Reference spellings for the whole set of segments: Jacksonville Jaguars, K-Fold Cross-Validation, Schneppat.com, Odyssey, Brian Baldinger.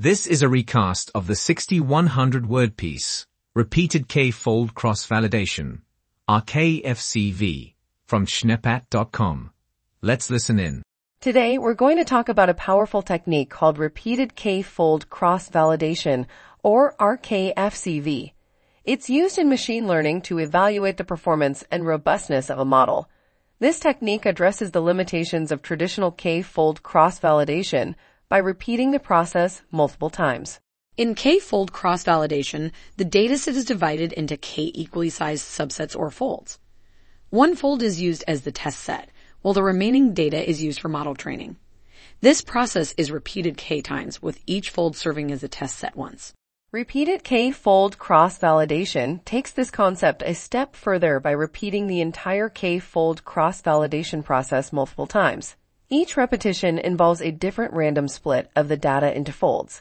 This is a recast of the 6,100-word piece, Repeated K-Fold Cross-Validation, our KFCV, from Schneppat.com. Let's listen in. Today, we're going to talk about a powerful technique called Repeated K-Fold Cross-Validation, or RKFCV. It's used in machine learning to evaluate the performance and robustness of a model. This technique addresses the limitations of traditional K-Fold Cross-Validation by repeating the process multiple times. In K-Fold Cross-Validation, the dataset is divided into K equally sized subsets or folds. One fold is used as the test set, while the remaining data is used for model training. This process is repeated K times, with each fold serving as a test set once. Repeated K-Fold Cross-Validation takes this concept a step further by repeating the entire K-Fold Cross-Validation process multiple times. Each repetition involves a different random split of the data into folds.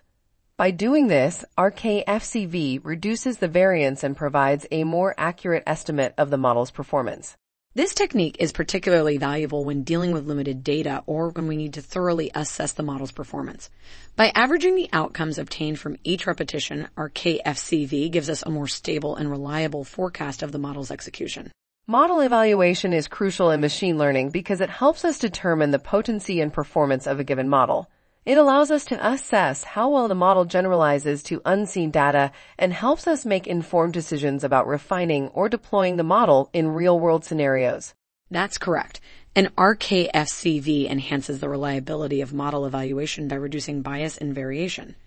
By doing this, RKFCV reduces the variance and provides a more accurate estimate of the model's performance. This technique is particularly valuable when dealing with limited data or when we need to thoroughly assess the model's performance. By averaging the outcomes obtained from each repetition, our KFCV gives us a more stable and reliable forecast of the model's execution. Model evaluation is crucial in machine learning because it helps us determine the potency and performance of a given model. It allows us to assess how well the model generalizes to unseen data and helps us make informed decisions about refining or deploying the model in real-world scenarios. That's correct. And RKFCV enhances the reliability of model evaluation by reducing bias and variation.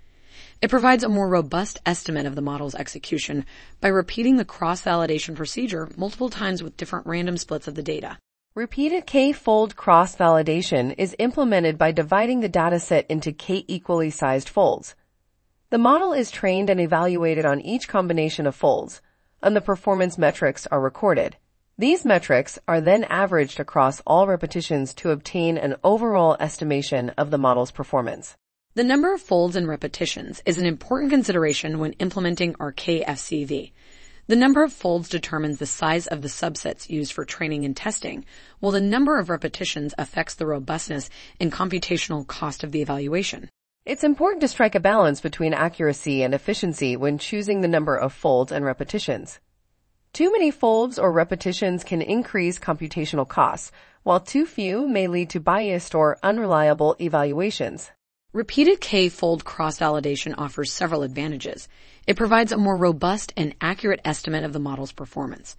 It provides a more robust estimate of the model's execution by repeating the cross-validation procedure multiple times with different random splits of the data. Repeated K-Fold Cross-Validation is implemented by dividing the dataset into K equally sized folds. The model is trained and evaluated on each combination of folds, and the performance metrics are recorded. These metrics are then averaged across all repetitions to obtain an overall estimation of the model's performance. The number of folds and repetitions is an important consideration when implementing our KFCV. The number of folds determines the size of the subsets used for training and testing, while the number of repetitions affects the robustness and computational cost of the evaluation. It's important to strike a balance between accuracy and efficiency when choosing the number of folds and repetitions. Too many folds or repetitions can increase computational costs, while too few may lead to biased or unreliable evaluations. Repeated K-Fold Cross-Validation offers several advantages. It provides a more robust and accurate estimate of the model's performance.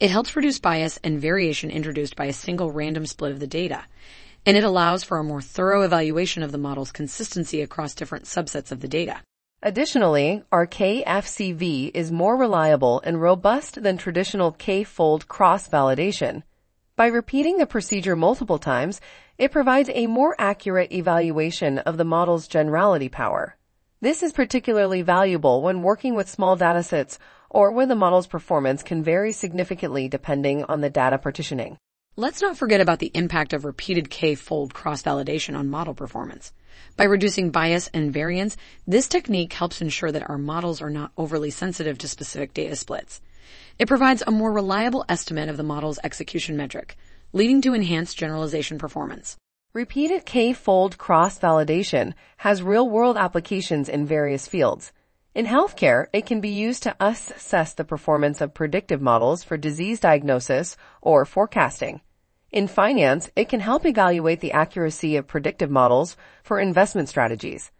It helps reduce bias and variation introduced by a single random split of the data. And it allows for a more thorough evaluation of the model's consistency across different subsets of the data. Additionally, our KFCV is more reliable and robust than traditional K-Fold Cross-Validation. By repeating the procedure multiple times, it provides a more accurate evaluation of the model's generality power. This is particularly valuable when working with small datasets or when the model's performance can vary significantly depending on the data partitioning. Let's not forget about the impact of repeated K-Fold Cross-Validation on model performance. By reducing bias and variance, this technique helps ensure that our models are not overly sensitive to specific data splits. It provides a more reliable estimate of the model's execution metric, leading to enhanced generalization performance. Repeated K-Fold Cross-Validation has real-world applications in various fields. In healthcare, it can be used to assess the performance of predictive models for disease diagnosis or forecasting. In finance, it can help evaluate the accuracy of predictive models for investment strategies.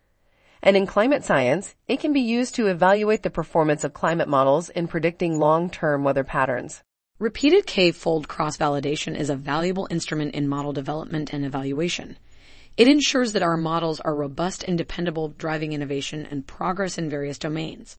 And in climate science, it can be used to evaluate the performance of climate models in predicting long-term weather patterns. Repeated K-Fold Cross-Validation is a valuable instrument in model development and evaluation. It ensures that our models are robust and dependable, driving innovation and progress in various domains.